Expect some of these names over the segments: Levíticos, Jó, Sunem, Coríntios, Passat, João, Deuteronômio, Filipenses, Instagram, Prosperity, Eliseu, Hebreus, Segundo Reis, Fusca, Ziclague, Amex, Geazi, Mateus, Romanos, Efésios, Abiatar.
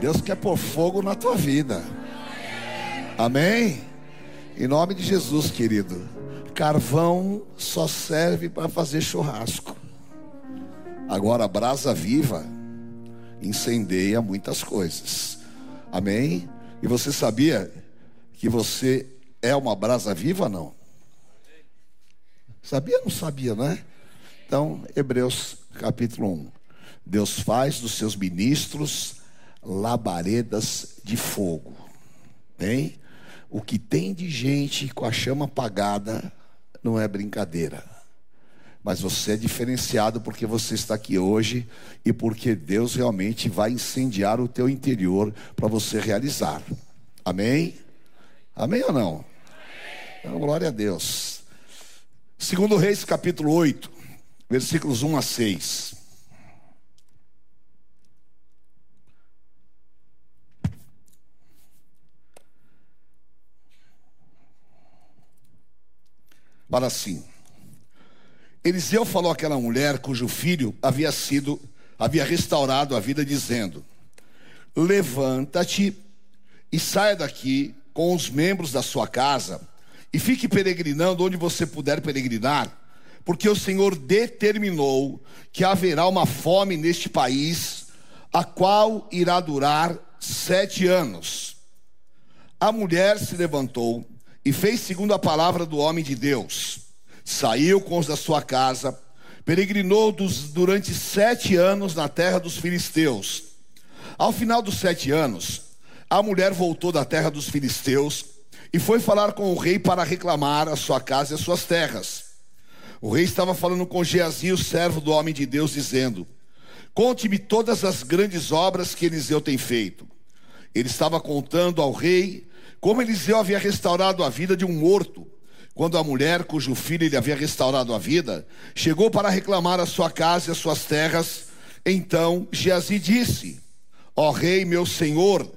Deus quer pôr fogo na tua vida. Amém? Em nome de Jesus, querido. Carvão só serve para fazer churrasco. Agora, brasa viva incendeia muitas coisas. Amém? E você sabia que você é uma brasa viva, não? Sabia ou não sabia, né? Então, Hebreus capítulo 1. Deus faz dos seus ministros labaredas de fogo. Bem, o que tem de gente com a chama apagada não é brincadeira. Mas você é diferenciado porque você está aqui hoje e porque Deus realmente vai incendiar o teu interior para você realizar. Amém? Amém ou não? Amém. Então, glória a Deus. Segundo Reis capítulo 8, versículos 1 a 6. Fala assim: Eliseu falou àquela mulher cujo filho havia restaurado a vida, dizendo: levanta-te e saia daqui com os membros da sua casa e fique peregrinando onde você puder peregrinar, porque o Senhor determinou que haverá uma fome neste país, a qual irá durar 7 anos. A mulher se levantou e fez segundo a palavra do homem de Deus. Saiu com os da sua casa, peregrinou durante 7 anos na terra dos filisteus. Ao final dos 7 anos, a mulher voltou da terra dos filisteus e foi falar com o rei para reclamar a sua casa e as suas terras. O rei estava falando com Geazi, o servo do homem de Deus, dizendo: conte-me todas as grandes obras que Eliseu tem feito. Ele estava contando ao rei como Eliseu havia restaurado a vida de um morto, quando a mulher cujo filho ele havia restaurado a vida chegou para reclamar a sua casa e as suas terras. Então Geazi disse: ó rei, meu senhor,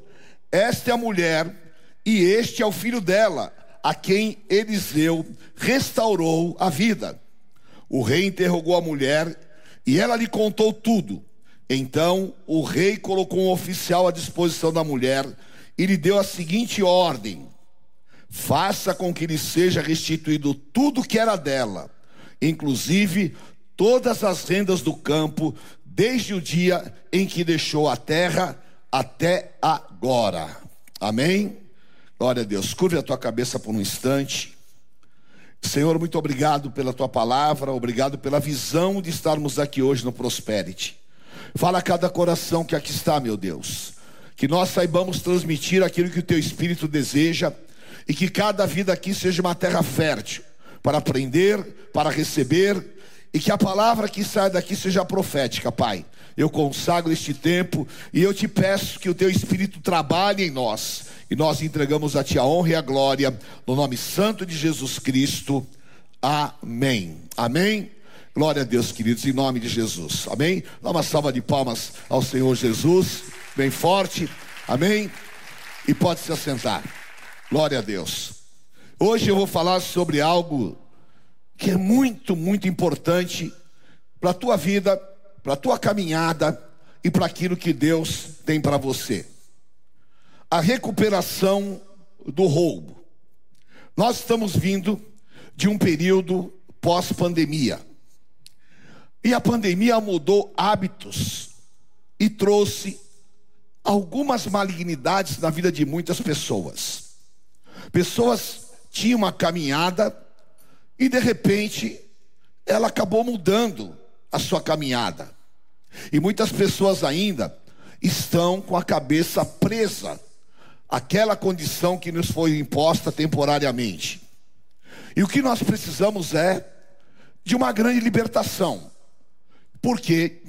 esta é a mulher e este é o filho dela, a quem Eliseu restaurou a vida. O rei interrogou a mulher e ela lhe contou tudo. Então o rei colocou um oficial à disposição da mulher e lhe deu a seguinte ordem: faça com que lhe seja restituído tudo que era dela, inclusive todas as rendas do campo, desde o dia em que deixou a terra até agora. Amém? Glória a Deus. Curve a tua cabeça por um instante. Senhor, muito obrigado pela tua palavra, obrigado pela visão de estarmos aqui hoje no Prosperity. Fala a cada coração que aqui está, meu Deus, que nós saibamos transmitir aquilo que o teu Espírito deseja, e que cada vida aqui seja uma terra fértil para aprender, para receber, e que a palavra que sai daqui seja profética, Pai. Eu consagro este tempo e eu te peço que o teu Espírito trabalhe em nós, e nós entregamos a ti a honra e a glória, no nome santo de Jesus Cristo. Amém. Amém. Glória a Deus, queridos, em nome de Jesus. Amém. Dá uma salva de palmas ao Senhor Jesus, bem forte. Amém. E pode se assentar. Glória a Deus. Hoje eu vou falar sobre algo que é muito, muito importante para a tua vida, para a tua caminhada e para aquilo que Deus tem para você: a recuperação do roubo. Nós estamos vindo de um período pós-pandemia, e a pandemia mudou hábitos e trouxe algumas malignidades na vida de muitas pessoas. Pessoas tinham uma caminhada e de repente ela acabou mudando a sua caminhada. E muitas pessoas ainda estão com a cabeça presa àquela condição que nos foi imposta temporariamente. E o que nós precisamos é de uma grande libertação, porque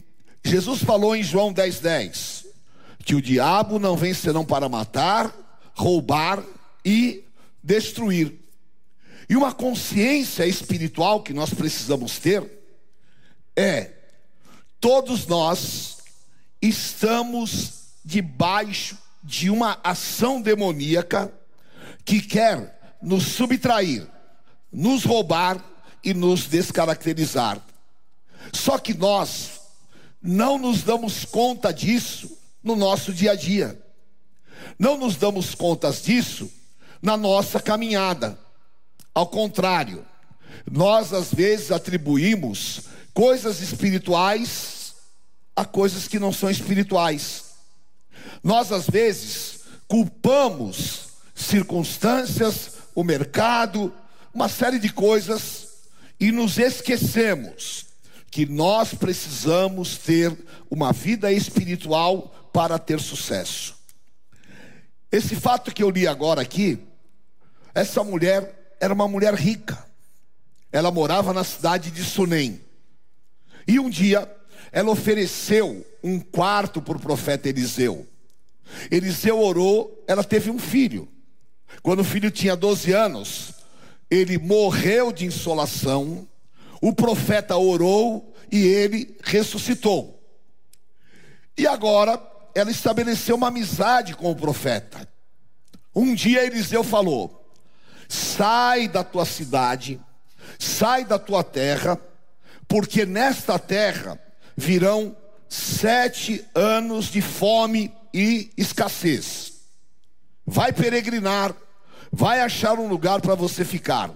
Jesus falou em João 10:10 que o diabo não vem senão para matar, roubar e destruir. E uma consciência espiritual que nós precisamos ter é: todos nós estamos debaixo de uma ação demoníaca que quer nos subtrair, nos roubar e nos descaracterizar. Só que nós não nos damos conta disso no nosso dia a dia. Não nos damos contas disso na nossa caminhada. Ao contrário, nós às vezes atribuímos coisas espirituais a coisas que não são espirituais. Nós às vezes culpamos circunstâncias, o mercado, uma série de coisas, e nos esquecemos que nós precisamos ter uma vida espiritual para ter sucesso. Esse fato que eu li agora aqui, essa mulher era uma mulher rica. Ela morava na cidade de Sunem. E um dia, ela ofereceu um quarto para o profeta Eliseu. Eliseu orou, ela teve um filho. Quando o filho tinha 12 anos, ele morreu de insolação. O profeta orou e ele ressuscitou. E agora, ela estabeleceu uma amizade com o profeta. Um dia Eliseu falou: sai da tua cidade, sai da tua terra, porque nesta terra virão 7 anos de fome e escassez. Vai peregrinar, vai achar um lugar para você ficar.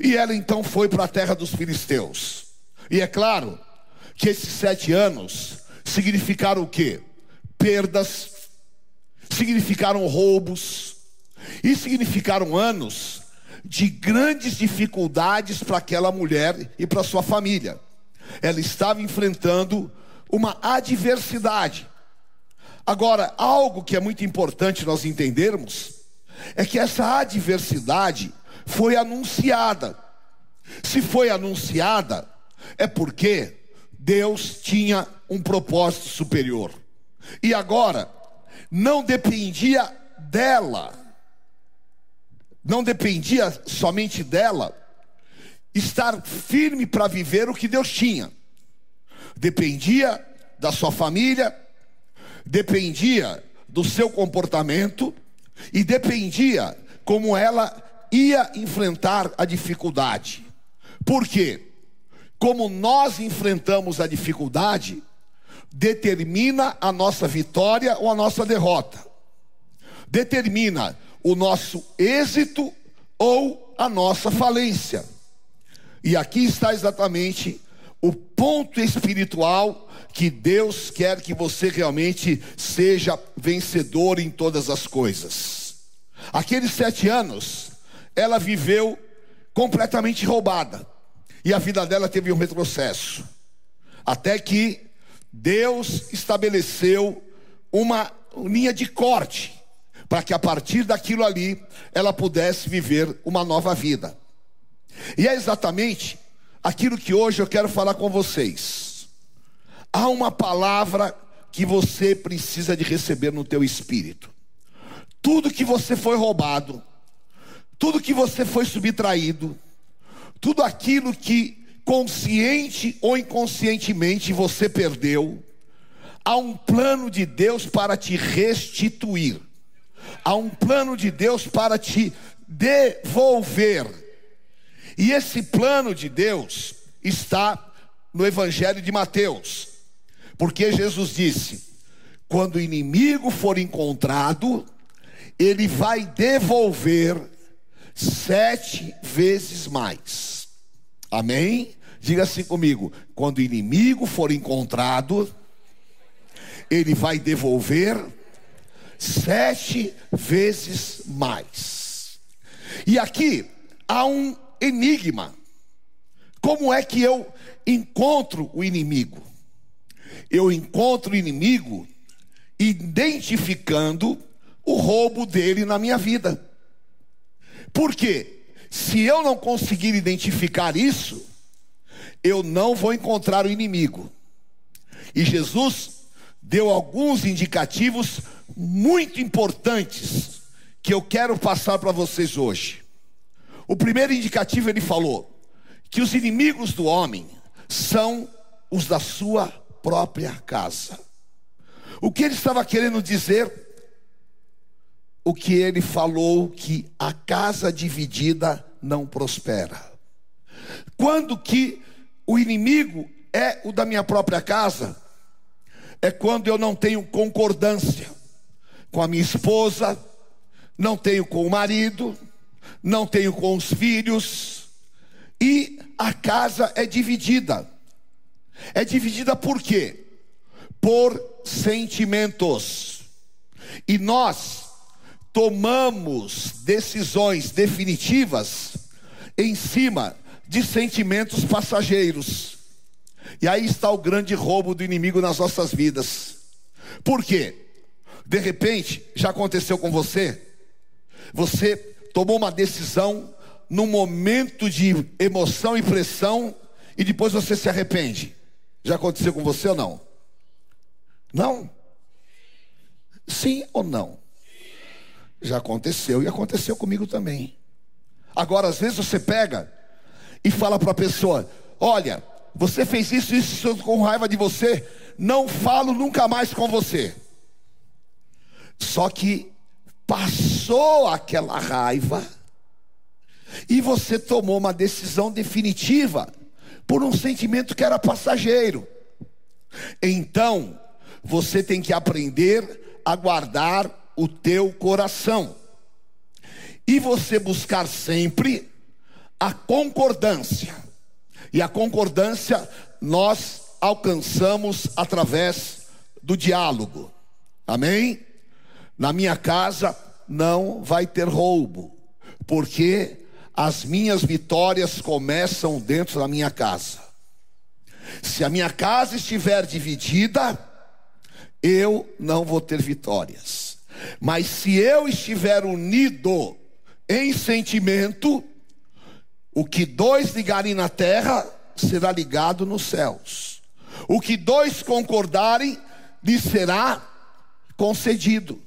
E ela então foi para a terra dos filisteus. E é claro que esses 7 anos significaram o quê? Perdas, significaram roubos e significaram anos de grandes dificuldades para aquela mulher e para sua família. Ela estava enfrentando uma adversidade. Agora, algo que é muito importante nós entendermos é que essa adversidade foi anunciada. Se foi anunciada, é porque Deus tinha um propósito superior. E agora, não dependia dela. Não dependia somente dela estar firme para viver o que Deus tinha. Dependia da sua família, dependia do seu comportamento e dependia como ela ia enfrentar a dificuldade. Por quê? Como nós enfrentamos a dificuldade determina a nossa vitória ou a nossa derrota. Determina o nosso êxito ou a nossa falência. E aqui está exatamente o ponto espiritual que Deus quer que você realmente seja vencedor em todas as coisas. Aqueles 7 anos, ela viveu completamente roubada. E a vida dela teve um retrocesso. Até que Deus estabeleceu uma linha de corte, para que a partir daquilo ali, ela pudesse viver uma nova vida. E é exatamente aquilo que hoje eu quero falar com vocês. Há uma palavra que você precisa de receber no teu espírito. Tudo que você foi roubado, tudo que você foi subtraído, tudo aquilo que consciente ou inconscientemente você perdeu, há um plano de Deus para te restituir. Há um plano de Deus para te devolver. E esse plano de Deus está no Evangelho de Mateus. Porque Jesus disse: quando o inimigo for encontrado, ele vai devolver 7 vezes mais. Amém? Diga assim comigo: quando o inimigo for encontrado, ele vai devolver 7 vezes mais. E aqui há um enigma. Como é que eu encontro o inimigo? Eu encontro o inimigo identificando o roubo dele na minha vida. Porque se eu não conseguir identificar isso, eu não vou encontrar o inimigo. E Jesus deu alguns indicativos muito importantes que eu quero passar para vocês hoje. O primeiro indicativo, ele falou que os inimigos do homem são os da sua própria casa. O que ele estava querendo dizer? O que ele falou, que a casa dividida não prospera. Quando que o inimigo é o da minha própria casa? É quando eu não tenho concordância, com a minha esposa, não tenho com o marido, não tenho com os filhos. E a casa é dividida. É dividida por quê? Por sentimentos. E nós tomamos decisões definitivas em cima de sentimentos passageiros. E aí está o grande roubo do inimigo nas nossas vidas. Por quê? De repente, já aconteceu com você? Você tomou uma decisão num momento de emoção e pressão e depois você se arrepende. Já aconteceu com você ou não? Não? Sim ou não? Já aconteceu, e aconteceu comigo também. Agora, às vezes você pega e fala para a pessoa: olha, você fez isso, isso, com raiva de você, não falo nunca mais com você. Só que passou aquela raiva e você tomou uma decisão definitiva por um sentimento que era passageiro. Então, você tem que aprender a guardar o teu coração e você buscar sempre a concordância. E a concordância nós alcançamos através do diálogo. Amém? Na minha casa não vai ter roubo, porque as minhas vitórias começam dentro da minha casa. Se a minha casa estiver dividida, eu não vou ter vitórias. Mas se eu estiver unido em sentimento, o que dois ligarem na terra será ligado nos céus. O que dois concordarem lhe será concedido.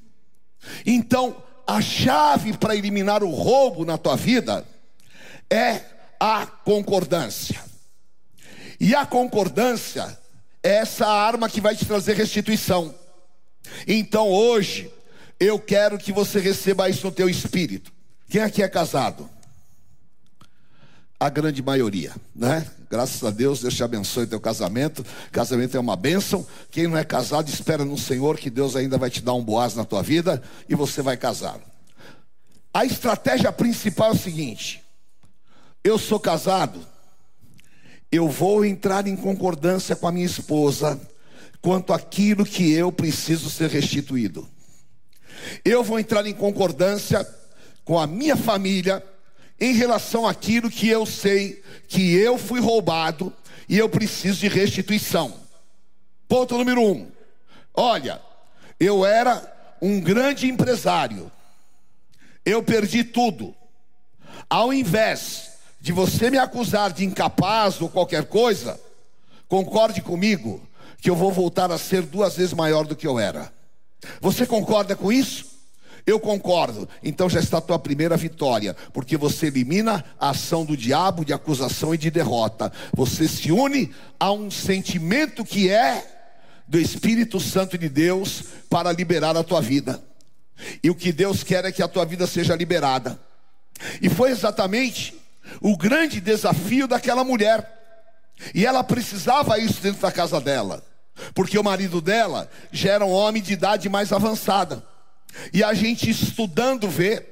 Então, a chave para eliminar o roubo na tua vida é a concordância. E a concordância é essa arma que vai te trazer restituição. Então, hoje, eu quero que você receba isso no teu espírito. Quem aqui é casado? A grande maioria, né? Graças a Deus, Deus te abençoe teu casamento. Casamento é uma bênção. Quem não é casado, espera no Senhor, que Deus ainda vai te dar um Boaz na tua vida e você vai casar. A estratégia principal é o seguinte: eu sou casado, eu vou entrar em concordância com a minha esposa quanto àquilo que eu preciso ser restituído. Eu vou entrar em concordância com a minha família em relação àquilo que eu sei que eu fui roubado e eu preciso de restituição. Ponto número 1. Olha, eu era um grande empresário, eu perdi tudo. Ao invés de você me acusar de incapaz ou qualquer coisa, concorde comigo que eu vou voltar a ser 2 vezes maior do que eu era. Você concorda com isso? Eu concordo. Então já está a tua primeira vitória, porque você elimina a ação do diabo de acusação e de derrota. Você se une a um sentimento que é do Espírito Santo de Deus para liberar a tua vida. E o que Deus quer é que a tua vida seja liberada. E foi exatamente o grande desafio daquela mulher. E ela precisava isso dentro da casa dela, porque o marido dela já era um homem de idade mais avançada. E a gente estudando vê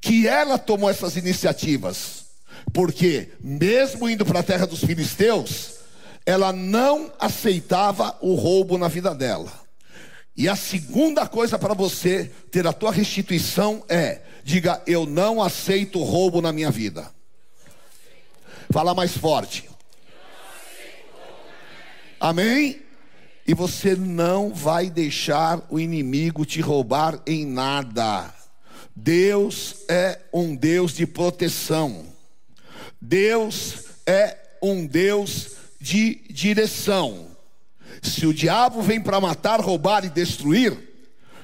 que ela tomou essas iniciativas, porque mesmo indo para a terra dos filisteus, ela não aceitava o roubo na vida dela. E a segunda coisa para você ter a tua restituição é: diga, eu não aceito roubo na minha vida. Fala mais forte. Amém? E você não vai deixar o inimigo te roubar em nada. Deus é um Deus de proteção. Deus é um Deus de direção. Se o diabo vem para matar, roubar e destruir,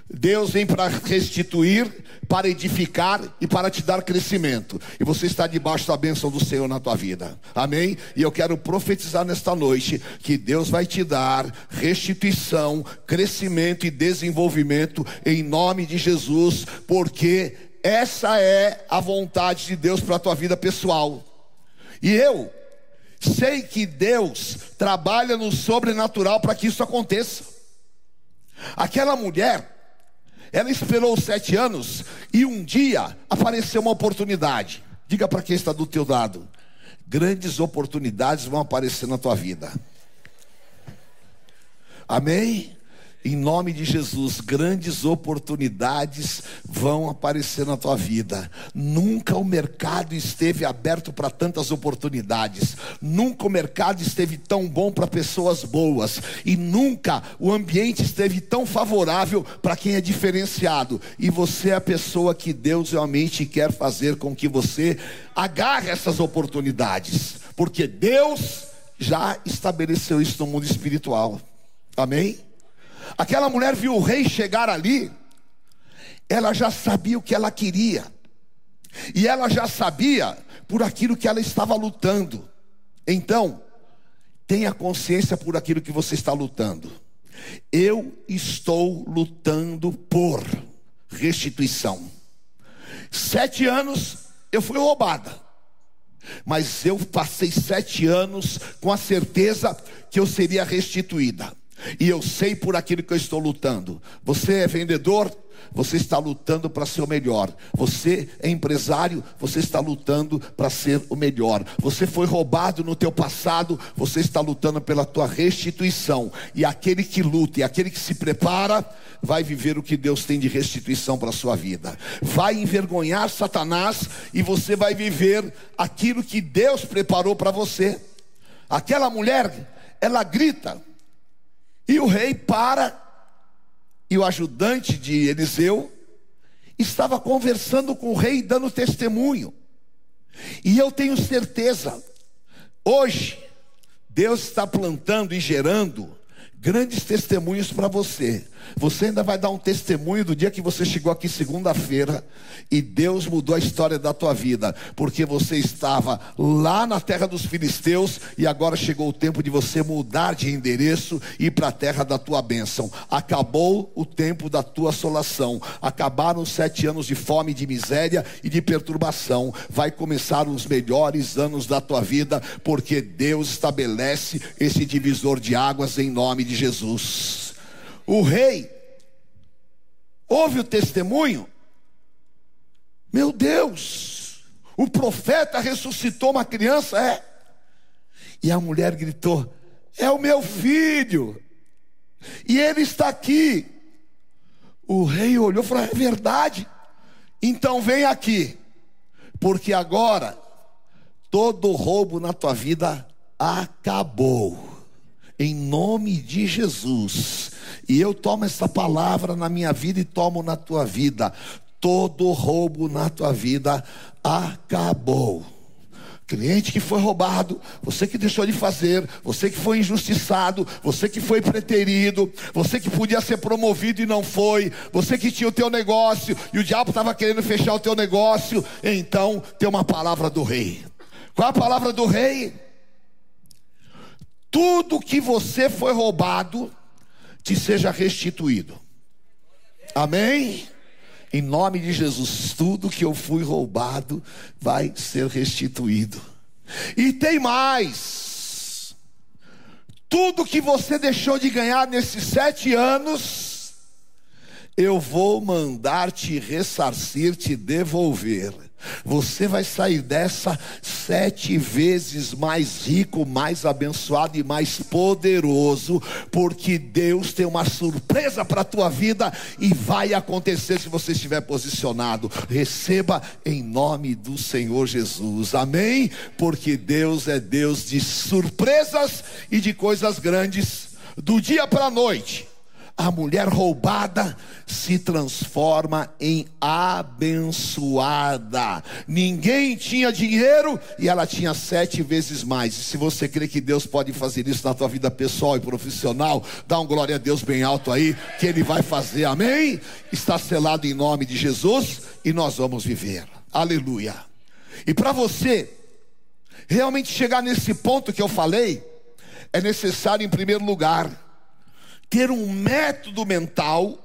Deus vem para restituir, para edificar e para te dar crescimento. E você está debaixo da bênção do Senhor na tua vida. Amém? E eu quero profetizar nesta noite que Deus vai te dar restituição, crescimento e desenvolvimento em nome de Jesus, porque essa é a vontade de Deus para a tua vida pessoal. E eu sei que Deus trabalha no sobrenatural para que isso aconteça. Aquela mulher, Ela esperou 7 anos e um dia apareceu uma oportunidade. Diga para quem está do teu lado: grandes oportunidades vão aparecer na tua vida. Amém? Em nome de Jesus, grandes oportunidades vão aparecer na tua vida. Nunca o mercado esteve aberto para tantas oportunidades. Nunca o mercado esteve tão bom para pessoas boas. E nunca o ambiente esteve tão favorável para quem é diferenciado. E você é a pessoa que Deus realmente quer fazer com que você agarre essas oportunidades. Porque Deus já estabeleceu isso no mundo espiritual. Amém? Aquela mulher viu o rei chegar ali. Ela já sabia o que ela queria. E ela já sabia por aquilo que ela estava lutando. Então, tenha consciência por aquilo que você está lutando. Eu estou lutando por restituição. 7 anos eu fui roubada. Mas eu passei 7 anos com a certeza que eu seria restituída. E eu sei por aquilo que eu estou lutando. Você é vendedor, você está lutando para ser o melhor. Você é empresário, você está lutando para ser o melhor. Você foi roubado no teu passado, você está lutando pela tua restituição. E aquele que luta e aquele que se prepara vai viver o que Deus tem de restituição para a sua vida. Vai envergonhar Satanás e você vai viver aquilo que Deus preparou para você. Aquela mulher, ela grita. E o rei para, e o ajudante de Eliseu estava conversando com o rei, dando testemunho. E eu tenho certeza, hoje, Deus está plantando e gerando grandes testemunhos para você. Você ainda vai dar um testemunho do dia que você chegou aqui segunda-feira e Deus mudou a história da tua vida, porque você estava lá na terra dos filisteus e agora chegou o tempo de você mudar de endereço e ir para a terra da tua bênção. Acabou o tempo da tua assolação. Acabaram 7 anos de fome, de miséria e de perturbação. Vai começar os melhores anos da tua vida, porque Deus estabelece esse divisor de águas em nome de Jesus. O rei ouve o testemunho. Meu Deus, o profeta ressuscitou uma criança, é? E a mulher gritou: é o meu filho, e ele está aqui. O rei olhou e falou: é verdade, então vem aqui, porque agora todo roubo na tua vida acabou. Em nome de Jesus. E eu tomo essa palavra na minha vida e tomo na tua vida. Todo roubo na tua vida acabou. Cliente que foi roubado, você que deixou de fazer, você que foi injustiçado, você que foi preterido, você que podia ser promovido e não foi, você que tinha o teu negócio e o diabo estava querendo fechar o teu negócio. Então, tem uma palavra do rei. Qual é a palavra do rei? Tudo que você foi roubado te seja restituído. Amém? Em nome de Jesus, tudo que eu fui roubado vai ser restituído. E tem mais. Tudo que você deixou de ganhar nesses 7 anos, eu vou mandar te ressarcir, te devolver. Você vai sair dessa 7 vezes mais rico, mais abençoado e mais poderoso, porque Deus tem uma surpresa para a tua vida e vai acontecer se você estiver posicionado. Receba em nome do Senhor Jesus. Amém? Porque Deus é Deus de surpresas e de coisas grandes. Do dia para a noite, a mulher roubada se transforma em abençoada. Ninguém tinha dinheiro e ela tinha 7 vezes mais. E se você crê que Deus pode fazer isso na tua vida pessoal e profissional, dá um glória a Deus bem alto aí, que Ele vai fazer. Amém? Está selado em nome de Jesus e nós vamos viver. Aleluia. E para você realmente chegar nesse ponto que eu falei, é necessário, em primeiro lugar, ter um método mental,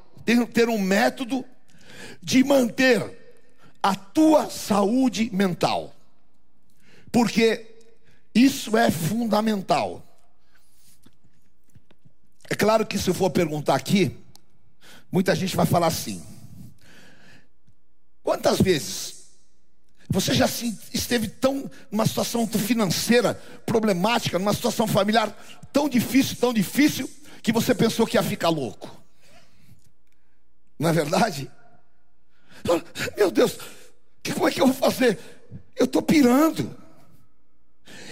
ter um método de manter a tua saúde mental, porque isso é fundamental. É claro que, se eu for perguntar aqui, muita gente vai falar assim: Quantas vezes você já esteve tão numa situação financeira problemática, numa situação familiar tão difícil, que você pensou que ia ficar louco? Não é verdade? Meu Deus, como é que eu vou fazer? Eu estou pirando.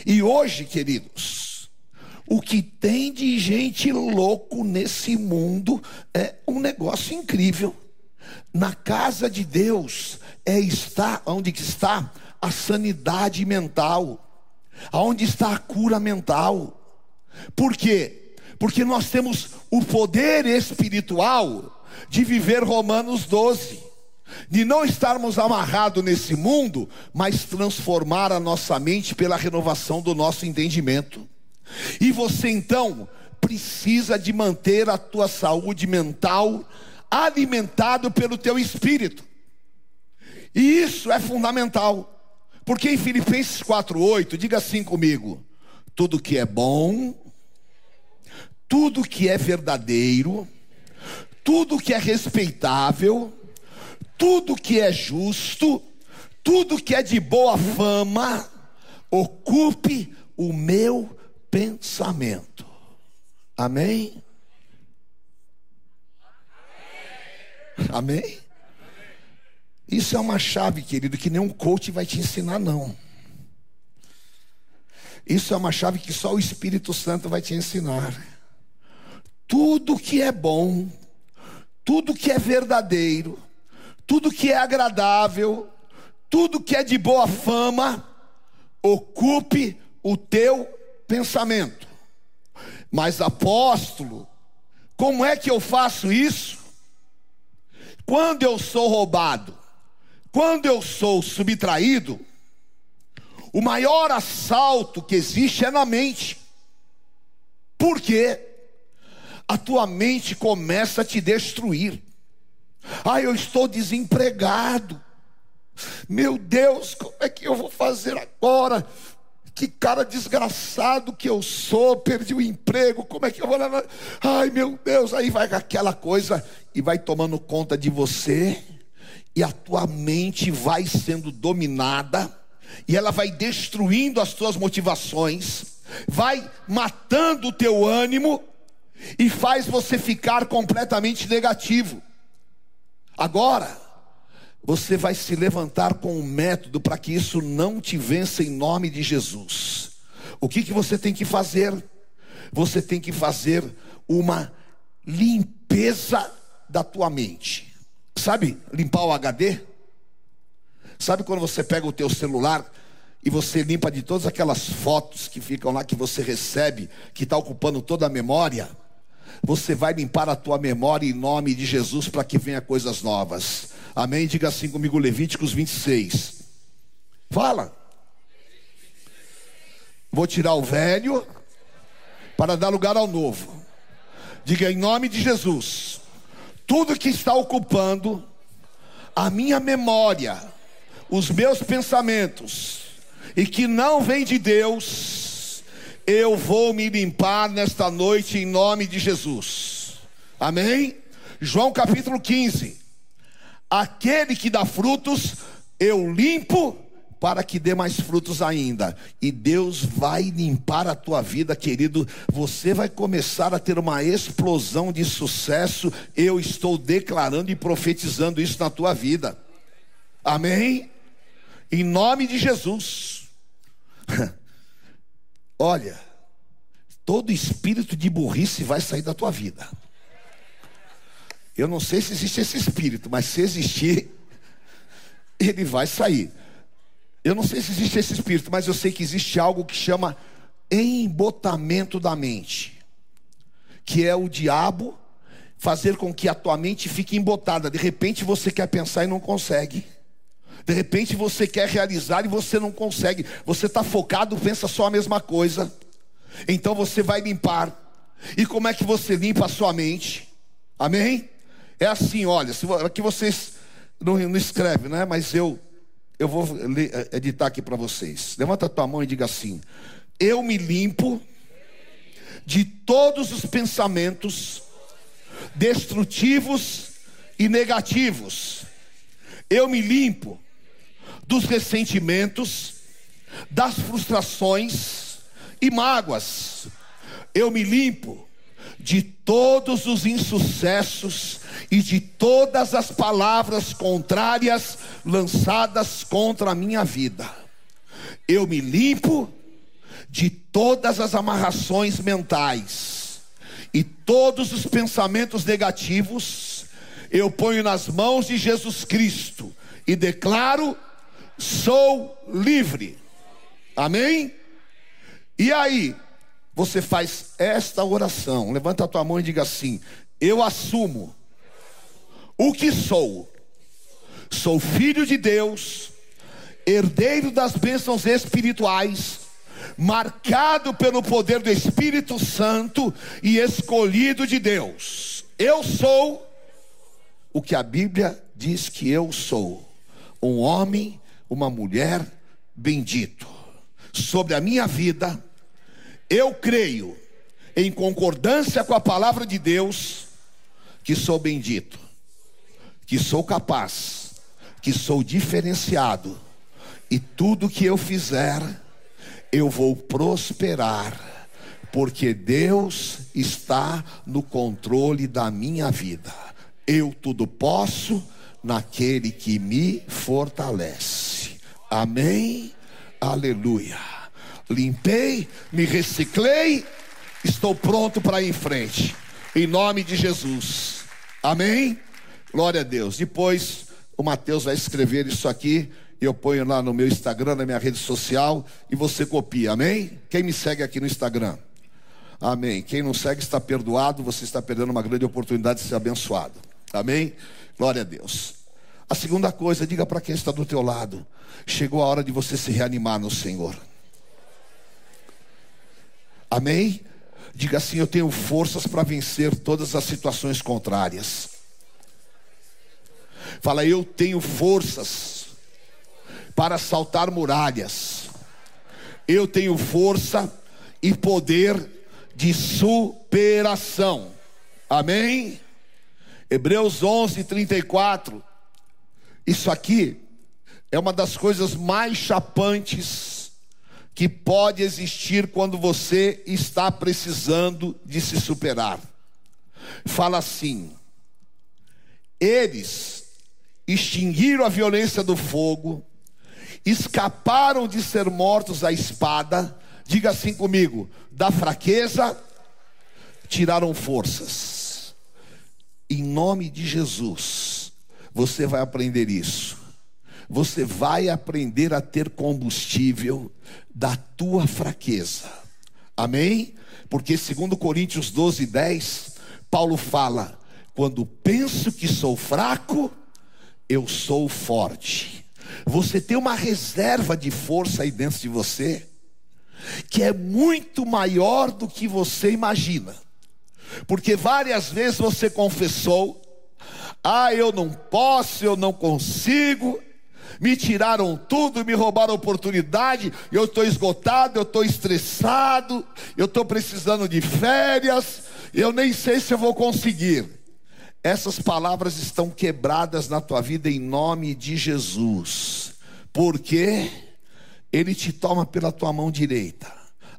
E hoje, queridos, o que tem de gente louco nesse mundo é um negócio incrível. Na casa de Deus é estar onde está a sanidade mental, aonde está a cura mental. Por quê? Porque nós temos o poder espiritual de viver Romanos 12, de não estarmos amarrados nesse mundo, mas transformar a nossa mente pela renovação do nosso entendimento. E você então precisa de manter a tua saúde mental alimentado pelo teu espírito. E isso é fundamental, porque em Filipenses 4:8, diga assim comigo: tudo que é bom, tudo que é verdadeiro, tudo que é respeitável, tudo que é justo, tudo que é de boa fama, ocupe o meu pensamento. Amém? Amém? Isso é uma chave, querido, que nenhum coach vai te ensinar, não. Isso é uma chave que só o Espírito Santo vai te ensinar. Tudo que é bom, tudo que é verdadeiro, tudo que é agradável, tudo que é de boa fama, ocupe o teu pensamento. Mas apóstolo, como é que eu faço isso? Quando eu sou roubado, quando eu sou subtraído, o maior assalto que existe é na mente. Por quê? A tua mente começa a te destruir. Eu estou desempregado. Meu Deus, como é que eu vou fazer agora? Que cara desgraçado que eu sou, perdi o emprego, como é que eu vou... meu Deus, aí vai aquela coisa e vai tomando conta de você, e a tua mente vai sendo dominada, e ela vai destruindo as tuas motivações, vai matando o teu ânimo, e faz você ficar completamente negativo. Agora, você vai se levantar com um método para que isso não te vença em nome de Jesus. O que você tem que fazer? Você tem que fazer uma limpeza da tua mente. Sabe limpar o HD? Sabe quando você pega o teu celular e você limpa de todas aquelas fotos que ficam lá, que você recebe, que está ocupando toda a memória? Você vai limpar a tua memória em nome de Jesus para que venha coisas novas. Amém? Diga assim comigo, Levíticos 26. Fala. Vou tirar o velho para dar lugar ao novo. Diga em nome de Jesus. Tudo que está ocupando a minha memória, os meus pensamentos, e que não vem de Deus, eu vou me limpar nesta noite em nome de Jesus. Amém? João capítulo 15. Aquele que dá frutos, eu limpo para que dê mais frutos ainda. E Deus vai limpar a tua vida, querido. Você vai começar a ter uma explosão de sucesso. Eu estou declarando e profetizando isso na tua vida. Amém? Em nome de Jesus. Olha, todo espírito de burrice vai sair da tua vida. Eu não sei se existe esse espírito, mas se existir, ele vai sair. Eu não sei se existe esse espírito, mas eu sei que existe algo que chama embotamento da mente, que é o diabo fazer com que a tua mente fique embotada. De repente você quer pensar e não consegue. De repente você quer realizar e você não consegue. Você está focado, pensa só a mesma coisa. Então você vai limpar. E como é que você limpa a sua mente? Amém? É assim, olha, aqui vocês não escrevem, né? Mas eu vou editar aqui para vocês. Levanta a tua mão e diga assim: eu me limpo de todos os pensamentos destrutivos e negativos. Eu me limpo dos ressentimentos, das frustrações e mágoas. Eu me limpo de todos os insucessos e de todas as palavras contrárias lançadas contra a minha vida. Eu me limpo de todas as amarrações mentais e todos os pensamentos negativos. Eu ponho nas mãos de Jesus Cristo e declaro: sou livre. Amém? E aí, você faz esta oração. Levanta a tua mão e diga assim: eu assumo o que sou. Sou filho de Deus, herdeiro das bênçãos espirituais, marcado pelo poder do Espírito Santo e escolhido de Deus. Eu sou o que a Bíblia diz que eu sou: um homem, uma mulher bendito. Sobre a minha vida, eu creio, em concordância com a palavra de Deus, que sou bendito, que sou capaz, que sou diferenciado, e tudo que eu fizer, eu vou prosperar, porque Deus está no controle da minha vida. Eu tudo posso naquele que me fortalece. Amém? Aleluia. Limpei, me reciclei, estou pronto para ir em frente, em nome de Jesus. Amém? Glória a Deus. Depois o Mateus vai escrever isso aqui, eu ponho lá no meu Instagram, na minha rede social, e você copia. Amém? Quem me segue aqui no Instagram? Amém. Quem não segue está perdoado, você está perdendo uma grande oportunidade de ser abençoado. Amém? Glória a Deus. A segunda coisa, diga para quem está do teu lado: chegou a hora de você se reanimar no Senhor. Amém? Diga assim: eu tenho forças para vencer todas as situações contrárias. Fala: eu tenho forças para saltar muralhas. Eu tenho força e poder de superação. Amém? Hebreus 11:34. Isso aqui é uma das coisas mais chapantes que pode existir quando você está precisando de se superar. Fala assim: eles extinguiram a violência do fogo, escaparam de ser mortos à espada. Diga assim comigo: da fraqueza tiraram forças. Em nome de Jesus, você vai aprender isso. Você vai aprender a ter combustível da tua fraqueza. Amém? Porque segundo Coríntios 12:10, Paulo fala: quando penso que sou fraco, eu sou forte. Você tem uma reserva de força aí dentro de você que é muito maior do que você imagina, porque várias vezes você confessou: eu não posso, eu não consigo, me tiraram tudo, me roubaram a oportunidade, eu estou esgotado, eu estou estressado, eu estou precisando de férias, eu nem sei se eu vou conseguir. Essas palavras estão quebradas na tua vida em nome de Jesus, porque Ele te toma pela tua mão direita.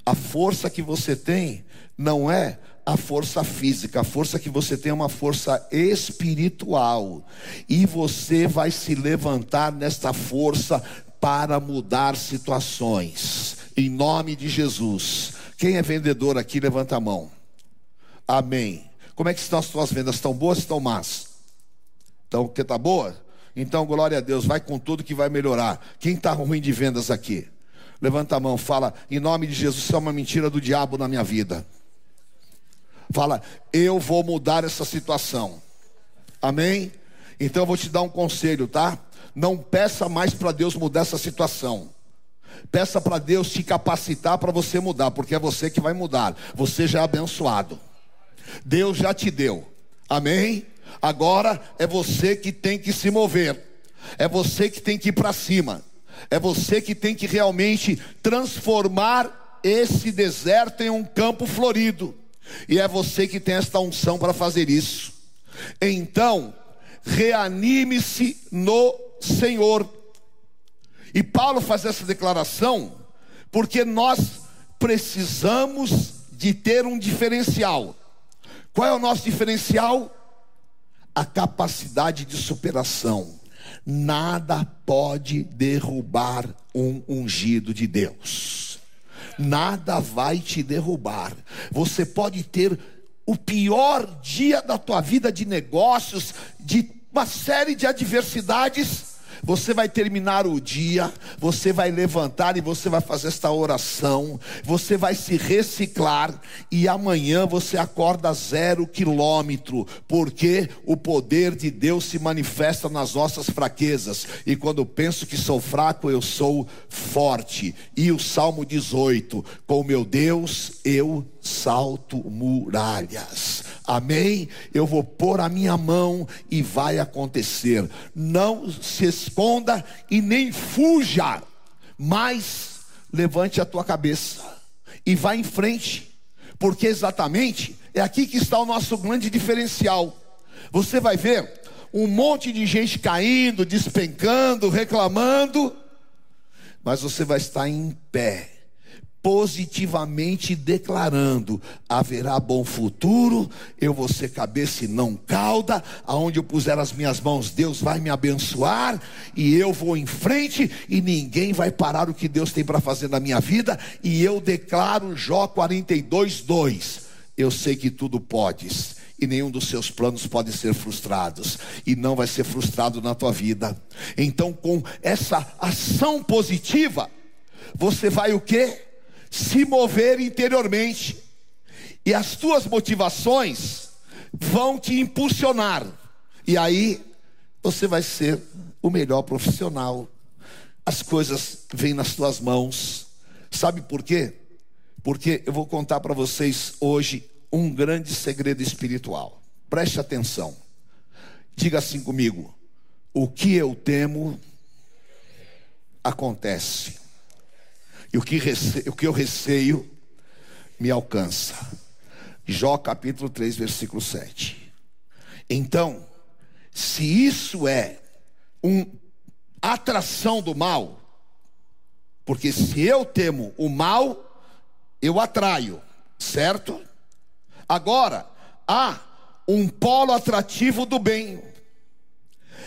A força que você tem não é a força física, a força que você tem é uma força espiritual, e você vai se levantar nesta força para mudar situações, em nome de Jesus. Quem é vendedor aqui, levanta a mão. Amém. Como é que estão as tuas vendas? Estão boas ou estão más? Então, porque está boa? Então, glória a Deus, vai com tudo que vai melhorar. Quem está ruim de vendas aqui? Levanta a mão, fala: em nome de Jesus, isso é uma mentira do diabo na minha vida. Fala: eu vou mudar essa situação. Amém? Então eu vou te dar um conselho, tá? Não peça mais para Deus mudar essa situação. Peça para Deus te capacitar para você mudar, porque é você que vai mudar. Você já é abençoado. Deus já te deu. Amém? Agora é você que tem que se mover, é você que tem que ir para cima, é você que tem que realmente transformar esse deserto em um campo florido, e é você que tem esta unção para fazer isso. Então, reanime-se no Senhor. E Paulo faz essa declaração porque nós precisamos de ter um diferencial. Qual é o nosso diferencial? A capacidade de superação. Nada pode derrubar um ungido de Deus. Nada vai te derrubar. Você pode ter o pior dia da tua vida de negócios, de uma série de adversidades. Você vai terminar o dia, você vai levantar e você vai fazer esta oração, você vai se reciclar e amanhã você acorda 0 quilômetro, porque o poder de Deus se manifesta nas nossas fraquezas. E quando penso que sou fraco, eu sou forte. E o Salmo 18: com meu Deus eu salto muralhas. Amém? Eu vou pôr a minha mão e vai acontecer. Não se esconda e nem fuja, mas levante a tua cabeça e vá em frente, porque exatamente é aqui que está o nosso grande diferencial. Você vai ver um monte de gente caindo, despencando, reclamando, mas você vai estar em pé, positivamente declarando: haverá bom futuro, eu vou ser cabeça e não cauda, aonde eu puser as minhas mãos, Deus vai me abençoar, e eu vou em frente, e ninguém vai parar o que Deus tem para fazer na minha vida. E eu declaro Jó 42:2: eu sei que tudo podes, e nenhum dos seus planos pode ser frustrados. E não vai ser frustrado na tua vida. Então, com essa ação positiva, você vai o quê? Se mover interiormente, e as tuas motivações vão te impulsionar, e aí você vai ser o melhor profissional. As coisas vêm nas tuas mãos. Sabe por quê? Porque eu vou contar para vocês hoje um grande segredo espiritual. Preste atenção. Diga assim comigo: o que eu temo acontece, e o que eu receio me alcança. Jó capítulo 3, versículo 7. Então, se isso é uma atração do mal, porque se eu temo o mal, eu atraio, certo? Agora, há um polo atrativo do bem.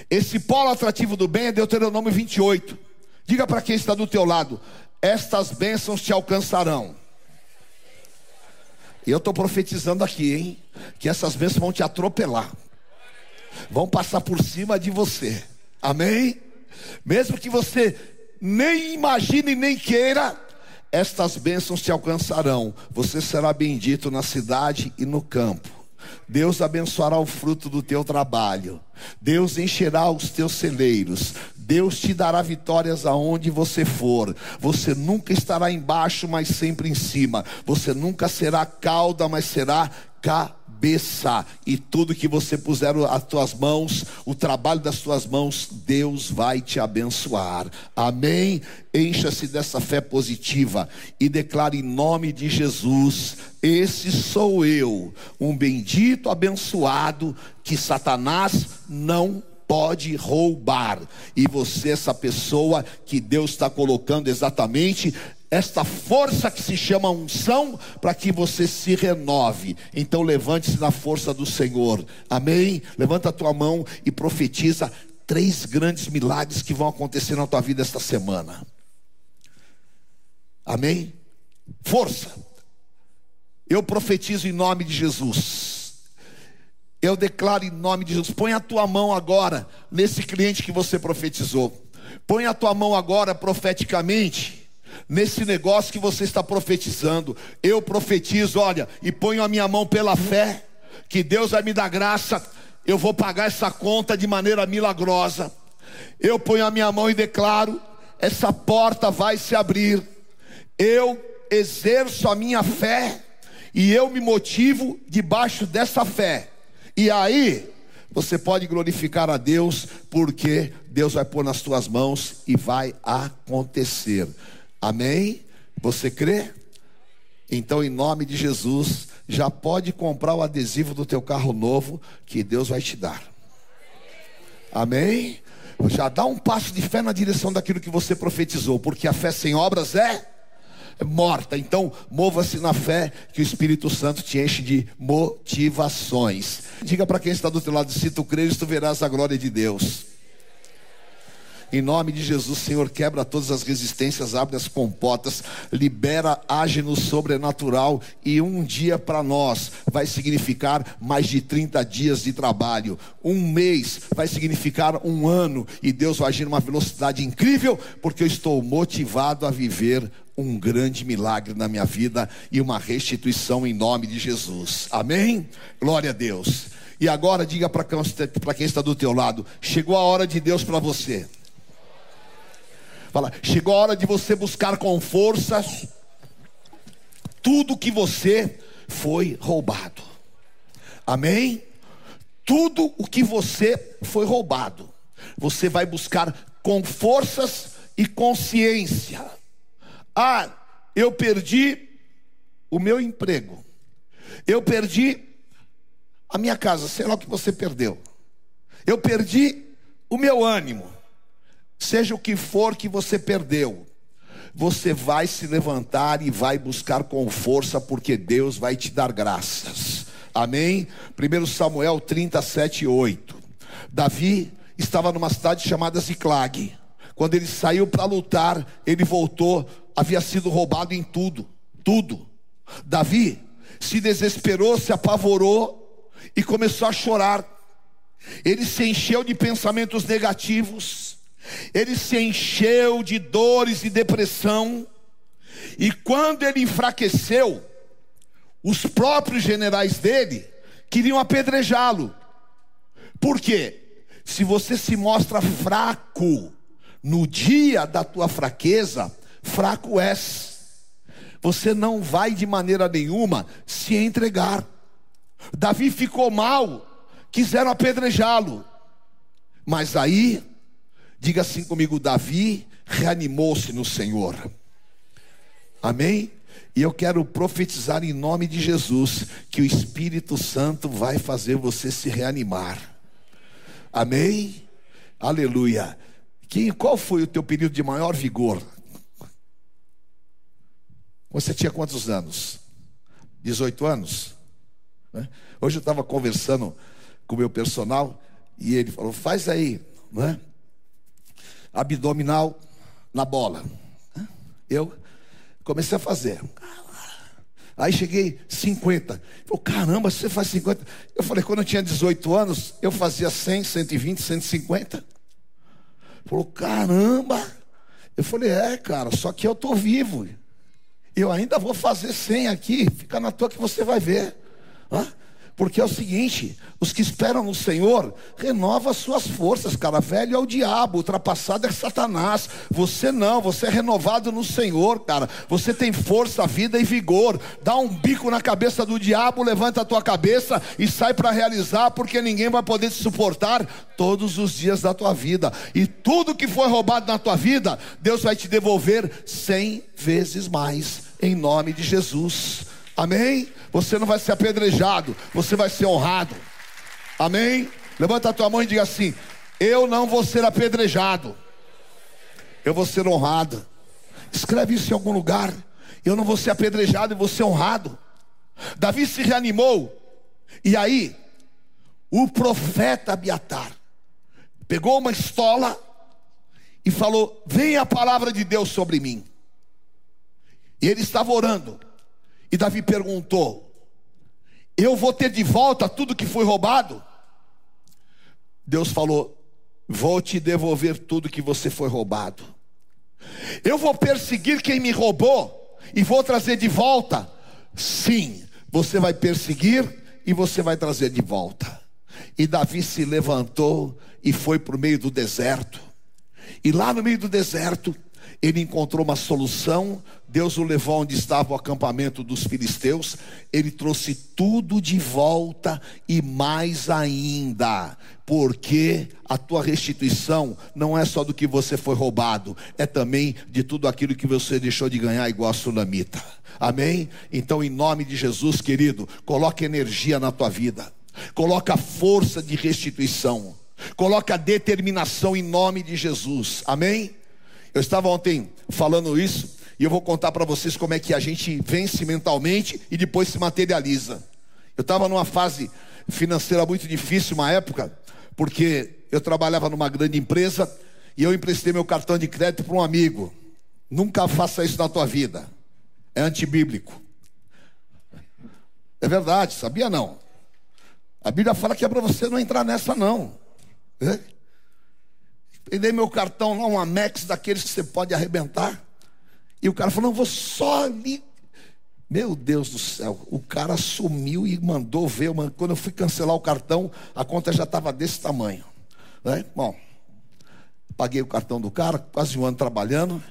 Esse polo atrativo do bem é Deuteronômio 28. Diga para quem está do teu lado: estas bênçãos te alcançarão. Eu estou profetizando aqui, hein? Que essas bênçãos vão te atropelar. Vão passar por cima de você. Amém? Mesmo que você nem imagine, nem queira, estas bênçãos te alcançarão. Você será bendito na cidade e no campo. Deus abençoará o fruto do teu trabalho. Deus encherá os teus celeiros. Deus te dará vitórias aonde você for. Você nunca estará embaixo, mas sempre em cima. Você nunca será cauda, mas será cabeça. E tudo que você puser as tuas mãos, o trabalho das tuas mãos, Deus vai te abençoar. Amém? Encha-se dessa fé positiva e declare em nome de Jesus: esse sou eu, um bendito abençoado que Satanás não pode roubar. E você, essa pessoa que Deus está colocando exatamente esta força que se chama unção, para que você se renove. Então levante-se na força do Senhor. Amém? Levanta a tua mão e profetiza 3 grandes milagres que vão acontecer na tua vida esta semana. Amém? Força. Eu profetizo em nome de Jesus. Eu declaro em nome de Jesus. Põe a tua mão agora nesse cliente que você profetizou. Põe a tua mão agora profeticamente nesse negócio que você está profetizando. Eu profetizo, olha, e ponho a minha mão pela fé, que Deus vai me dar graça. Eu vou pagar essa conta de maneira milagrosa. Eu ponho a minha mão e declaro: essa porta vai se abrir. Eu exerço a minha fé e eu me motivo debaixo dessa fé. E aí, você pode glorificar a Deus, porque Deus vai pôr nas tuas mãos e vai acontecer. Amém? Você crê? Então, em nome de Jesus, já pode comprar o adesivo do teu carro novo, que Deus vai te dar. Amém? Já dá um passo de fé na direção daquilo que você profetizou, porque a fé sem obras é morta. Então mova-se na fé, que o Espírito Santo te enche de motivações. Diga para quem está do teu lado: se tu creres, tu verás a glória de Deus. Em nome de Jesus, Senhor, quebra todas as resistências, abre as compotas, libera, age no sobrenatural. E um dia para nós vai significar mais de 30 dias de trabalho. Um mês vai significar um ano. E Deus vai agir numa velocidade incrível, porque eu estou motivado a viver um grande milagre na minha vida e uma restituição em nome de Jesus. Amém? Glória a Deus. E agora diga para quem está do teu lado: chegou a hora de Deus para você. Fala, chegou a hora de você buscar com forças tudo que você foi roubado. Amém? Tudo o que você foi roubado, você vai buscar com forças e consciência. Ah, eu perdi o meu emprego, eu perdi a minha casa, sei lá o que você perdeu, eu perdi o meu ânimo. Seja o que for que você perdeu, você vai se levantar e vai buscar com força, porque Deus vai te dar graças. Amém? 1 Samuel 37:8. Davi estava numa cidade chamada Ziclague. Quando ele saiu para lutar, ele voltou, havia sido roubado em tudo. Davi se desesperou, se apavorou e começou a chorar. Ele se encheu de pensamentos negativos, ele se encheu de dores e depressão. E quando ele enfraqueceu, os próprios generais dele queriam apedrejá-lo. Por quê? Se você se mostra fraco no dia da tua fraqueza, fraco és. Você não vai de maneira nenhuma se entregar. Davi ficou mal, quiseram apedrejá-lo. Mas aí, diga assim comigo: Davi reanimou-se no Senhor. Amém? E eu quero profetizar em nome de Jesus que o Espírito Santo vai fazer você se reanimar. Amém? Aleluia. Qual foi o teu período de maior vigor? Você tinha quantos anos? 18 anos? Né? Hoje eu estava conversando com o meu personal e ele falou: faz aí, não é? Abdominal na bola. Eu comecei a fazer. Aí cheguei 50. Falei: caramba, você faz 50? Eu falei: quando eu tinha 18 anos, eu fazia 100, 120, 150. Falou: caramba. Eu falei: é, cara, só que eu estou vivo. Eu ainda vou fazer 100 aqui. Fica na tua que você vai ver. Porque é o seguinte: os que esperam no Senhor renovam as suas forças, cara. Velho é o diabo, ultrapassado é Satanás. Você não, você é renovado no Senhor, cara. Você tem força, vida e vigor. Dá um bico na cabeça do diabo, levanta a tua cabeça e sai para realizar, porque ninguém vai poder te suportar todos os dias da tua vida. E tudo que foi roubado na tua vida, Deus vai te devolver 100 vezes mais, em nome de Jesus. Amém? Você não vai ser apedrejado, você vai ser honrado. Amém? Levanta a tua mão e diga assim: eu não vou ser apedrejado, eu vou ser honrado. Escreve isso em algum lugar: eu não vou ser apedrejado e vou ser honrado. Davi se reanimou. E aí o profeta Abiatar pegou uma estola e falou: vem a palavra de Deus sobre mim. E ele estava orando. E Davi perguntou: eu vou ter de volta tudo que foi roubado? Deus falou: vou te devolver tudo que você foi roubado. Eu vou perseguir quem me roubou e vou trazer de volta? Sim, você vai perseguir e você vai trazer de volta. E Davi se levantou e foi para o meio do deserto. E lá no meio do deserto, ele encontrou uma solução. Deus o levou onde estava o acampamento dos filisteus. Ele trouxe tudo de volta e mais ainda, porque a tua restituição não é só do que você foi roubado, é também de tudo aquilo que você deixou de ganhar, igual a Sunamita. Amém? Então, em nome de Jesus, querido, coloca energia na tua vida, coloca força de restituição. Coloca determinação em nome de Jesus. Amém? Eu estava ontem falando isso, e eu vou contar para vocês como é que a gente vence mentalmente e depois se materializa. Eu estava numa fase financeira muito difícil, uma época, porque eu trabalhava numa grande empresa e eu emprestei meu cartão de crédito para um amigo. Nunca faça isso na tua vida. É antibíblico. É verdade, sabia não? A Bíblia fala que é para você não entrar nessa não. É? Peguei meu cartão lá, um Amex daqueles que você pode arrebentar. E o cara falou, não, vou só ali. Meu Deus do céu, o cara sumiu e mandou ver. Quando eu fui cancelar o cartão, a conta já estava desse tamanho. Né? Bom, paguei o cartão do cara, quase um ano trabalhando.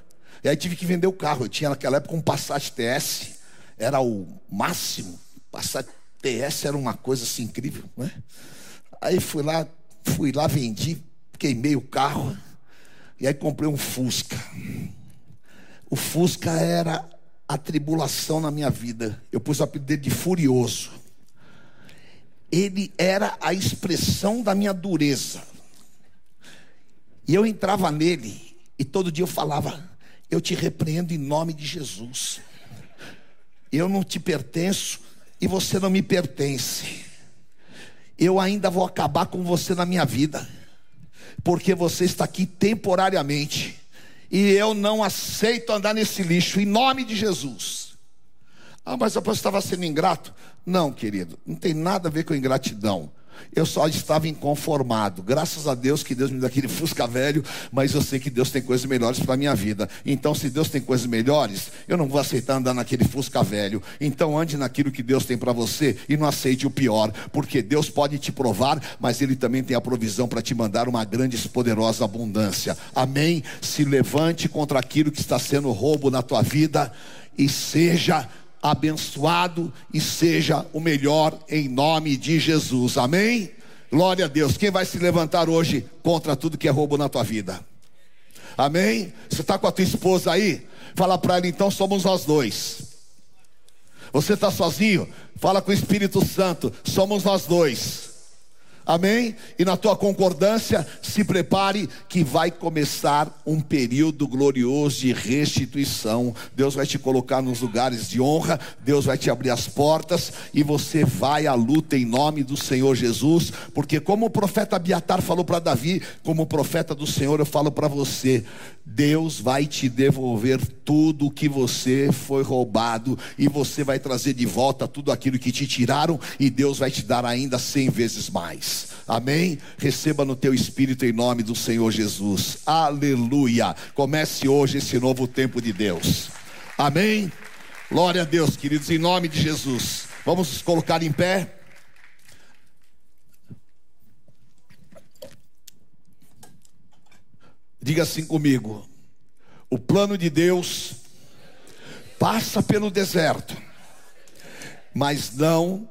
E aí tive que vender o carro. Eu tinha naquela época um Passat TS. Era o máximo. Passat TS era uma coisa assim incrível. Né? Aí fui lá, vendi, queimei o carro. E aí comprei um Fusca. O Fusca era a tribulação na minha vida. Eu pus o apelido dele de Furioso. Ele era a expressão da minha dureza. E eu entrava nele e todo dia eu falava, eu te repreendo em nome de Jesus. Eu não te pertenço e você não me pertence. Eu ainda vou acabar com você na minha vida, porque você está aqui temporariamente. E eu não aceito andar nesse lixo, em nome de Jesus. Ah, mas eu estava sendo ingrato? Não, querido, não tem nada a ver com ingratidão. Eu só estava inconformado. Graças a Deus que Deus me deu aquele Fusca velho, mas eu sei que Deus tem coisas melhores para a minha vida. Então, se Deus tem coisas melhores, eu não vou aceitar andar naquele Fusca velho. Então, ande naquilo que Deus tem para você e não aceite o pior, porque Deus pode te provar, mas Ele também tem a provisão para te mandar uma grande e poderosa abundância. Amém? Se levante contra aquilo que está sendo roubo na tua vida e seja abençoado e seja o melhor em nome de Jesus. Amém? Glória a Deus. Quem vai se levantar hoje contra tudo que é roubo na tua vida? Amém? Você está com a tua esposa aí? Fala para ela, então somos nós dois. Você está sozinho? Fala com o Espírito Santo, somos nós dois. Amém? E na tua concordância, se prepare que vai começar um período glorioso de restituição. Deus vai te colocar nos lugares de honra, Deus vai te abrir as portas e você vai à luta em nome do Senhor Jesus, porque como o profeta Abiatar falou para Davi, como profeta do Senhor eu falo para você, Deus vai te devolver tudo o que você foi roubado e você vai trazer de volta tudo aquilo que te tiraram e Deus vai te dar ainda 100 vezes mais. Amém? Receba no teu espírito em nome do Senhor Jesus. Aleluia. Comece hoje esse novo tempo de Deus. Amém? Glória a Deus, queridos, em nome de Jesus. Vamos nos colocar em pé. Diga assim comigo: o plano de Deus passa pelo deserto, mas não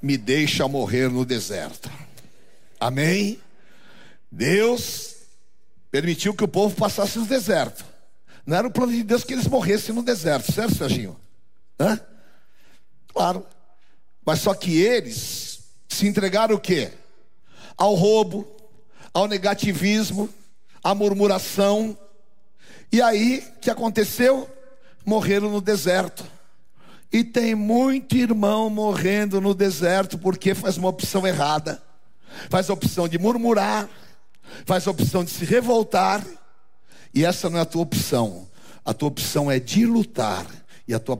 me deixa morrer no deserto. Amém? Deus permitiu que o povo passasse no deserto. Não era o plano de Deus que eles morressem no deserto, certo, Serginho? Hã? Claro. Mas só que eles se entregaram o quê? Ao roubo, ao negativismo, à murmuração. E aí, o que aconteceu? Morreram no deserto. E tem muito irmão morrendo no deserto porque faz uma opção errada. Faz a opção de murmurar, faz a opção de se revoltar. E essa não é a tua opção. A tua opção é de lutar. E a tua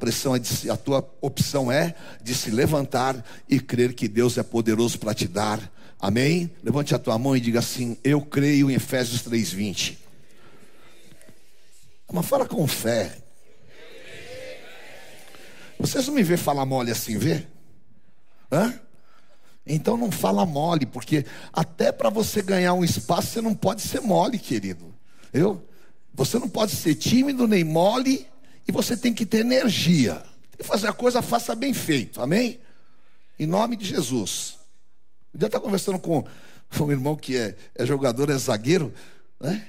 opção é de se levantar e crer que Deus é poderoso para te dar. Amém? Levante a tua mão e diga assim, eu creio em Efésios 3:20. Mas fala com fé. Vocês não me vê falar mole assim, vê? Hã? Então não fala mole, porque até para você ganhar um espaço, você não pode ser mole, querido. Você não pode ser tímido nem mole, e você tem que ter energia. Tem que fazer a coisa, faça bem feito, amém? Em nome de Jesus. Eu já estava conversando com um irmão que é jogador, é zagueiro, né?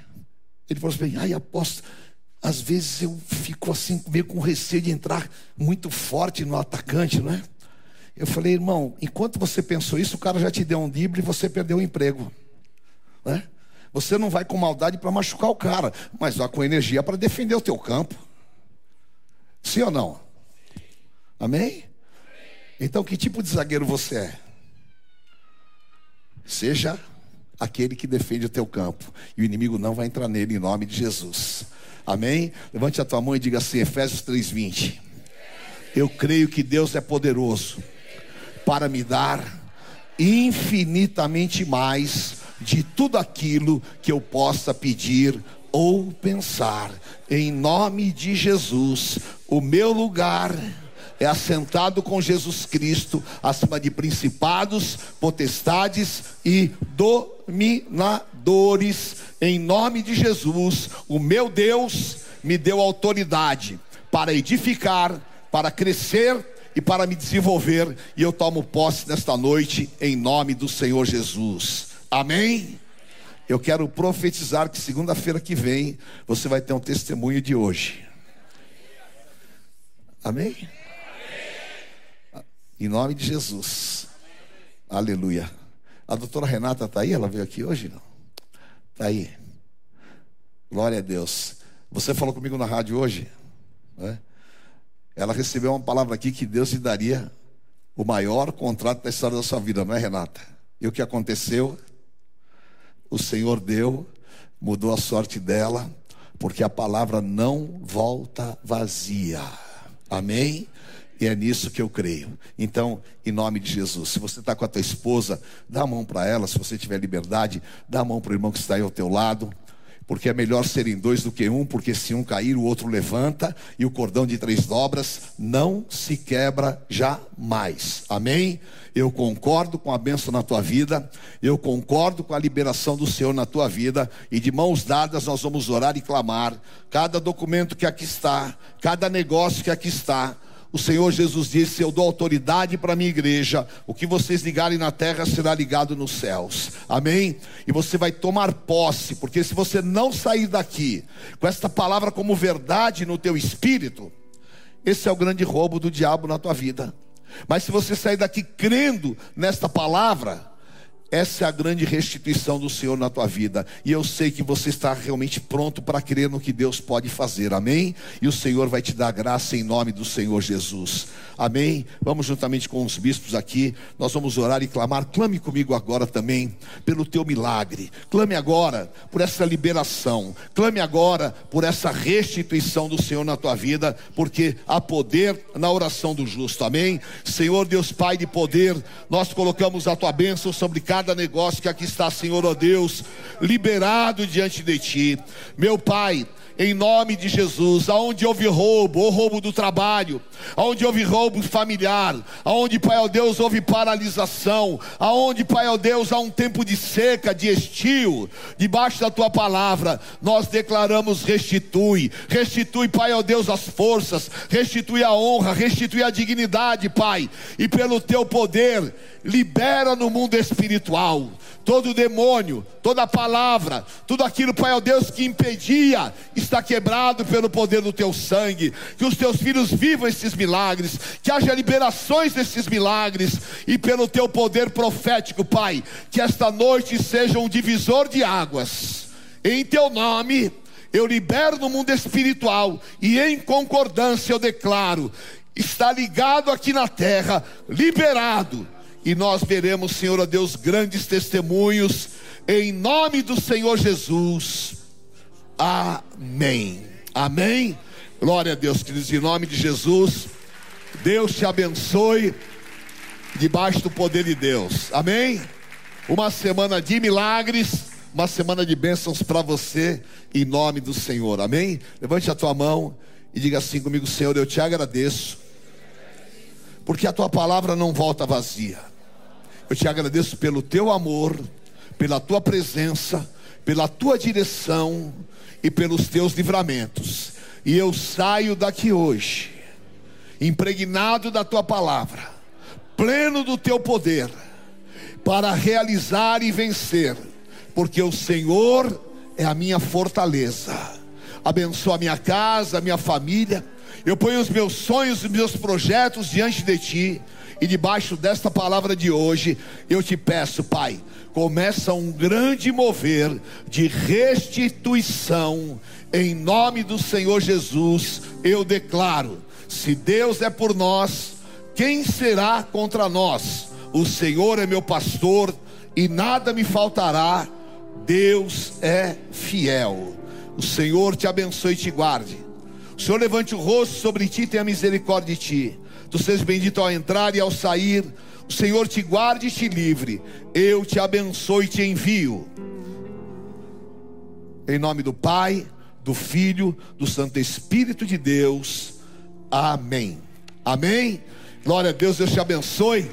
Ele falou assim, ai apóstolo, às vezes eu fico assim, meio com receio de entrar muito forte no atacante, não é? Eu falei, irmão, enquanto você pensou isso, o cara já te deu um drible e você perdeu o emprego. né? Você não vai com maldade para machucar o cara, mas vai com energia para defender o teu campo. Sim ou não? Amém? Então, que tipo de zagueiro você é? Seja aquele que defende o teu campo, e o inimigo não vai entrar nele, em nome de Jesus. Amém? Levante a tua mão e diga assim, Efésios 3:20. Eu creio que Deus é poderoso para me dar infinitamente mais de tudo aquilo que eu possa pedir ou pensar. Em nome de Jesus, o meu lugar é assentado com Jesus Cristo acima de principados, potestades e dominadores. Em nome de Jesus, o meu Deus me deu autoridade para edificar, para crescer e para me desenvolver, e eu tomo posse nesta noite em nome do Senhor Jesus. Amém? Eu quero profetizar que segunda-feira que vem você vai ter um testemunho de hoje. Amém? Em nome de Jesus. Amém. Aleluia. A doutora Renata está aí? Ela veio aqui hoje? Não? Está aí. Glória a Deus. Você falou comigo na rádio hoje, né? Ela recebeu uma palavra aqui que Deus lhe daria o maior contrato da história da sua vida, não é, Renata? E o que aconteceu? O Senhor deu, mudou a sorte dela, porque a palavra não volta vazia. Amém? E é nisso que eu creio. Então, em nome de Jesus, se você está com a tua esposa, dá a mão para ela. Se você tiver liberdade, dá a mão para o irmão que está aí ao teu lado, porque é melhor serem dois do que um, porque se um cair, o outro levanta, e o cordão de três dobras não se quebra jamais. Amém? Eu concordo com a bênção na tua vida, eu concordo com a liberação do Senhor na tua vida, e de mãos dadas nós vamos orar e clamar. Cada documento que aqui está, cada negócio que aqui está, o Senhor Jesus disse, eu dou autoridade para a minha igreja, o que vocês ligarem na terra será ligado nos céus. Amém? E você vai tomar posse, porque se você não sair daqui com esta palavra como verdade no teu espírito, esse é o grande roubo do diabo na tua vida. Mas se você sair daqui crendo nesta palavra, essa é a grande restituição do Senhor na tua vida. E eu sei que você está realmente pronto para crer no que Deus pode fazer. Amém? E o Senhor vai te dar graça em nome do Senhor Jesus. Amém? Vamos juntamente com os bispos aqui. Nós vamos orar e clamar. Clame comigo agora também pelo teu milagre. Clame agora por essa liberação. Clame agora por essa restituição do Senhor na tua vida, porque há poder na oração do justo. Amém? Senhor Deus Pai de poder, nós colocamos a tua bênção sobre cada negócio que aqui está, Senhor, ó Deus, liberado diante de ti, meu Pai, em nome de Jesus. Aonde houve roubo, ou roubo do trabalho, aonde houve roubo familiar, aonde, Pai, ó Deus, houve paralisação, aonde, Pai, ó Deus, há um tempo de seca, de estio, debaixo da tua palavra, nós declaramos restitui, Pai, ó Deus, as forças, restitui a honra, restitui a dignidade, Pai, e pelo teu poder, libera no mundo espiritual todo demônio, toda palavra, tudo aquilo, Pai, ó Deus, que impedia, está quebrado pelo poder do teu sangue. Que os teus filhos vivam esses milagres, que haja liberações desses milagres, e pelo teu poder profético, Pai, que esta noite seja um divisor de águas. Em teu nome, eu libero no mundo espiritual, e em concordância eu declaro, está ligado aqui na terra, liberado. E nós veremos, Senhor, a Deus, grandes testemunhos, em nome do Senhor Jesus. Amém. Amém. Glória a Deus, queridos, em nome de Jesus. Deus te abençoe, debaixo do poder de Deus. Amém. Uma semana de milagres, uma semana de bênçãos para você, em nome do Senhor. Amém. Levante a tua mão e diga assim comigo, Senhor, eu te agradeço, porque a tua palavra não volta vazia. Eu te agradeço pelo teu amor, pela tua presença, pela tua direção e pelos teus livramentos. E eu saio daqui hoje, impregnado da tua palavra, pleno do teu poder, para realizar e vencer, porque o Senhor é a minha fortaleza. Abençoa a minha casa, a minha família, Eu ponho os meus sonhos, os meus projetos diante de ti. E debaixo desta palavra de hoje, eu te peço, Pai, começa um grande mover de restituição. Em nome do Senhor Jesus, eu declaro: se Deus é por nós, quem será contra nós? O Senhor é meu pastor e nada me faltará. Deus é fiel. O Senhor te abençoe e te guarde. O Senhor levante o rosto sobre ti e tenha misericórdia de ti. Tu sejas bendito ao entrar e ao sair. O Senhor te guarde e te livre. Eu te abençoo e te envio. Em nome do Pai, do Filho, do Santo Espírito de Deus. Amém. Amém. Glória a Deus, Deus te abençoe.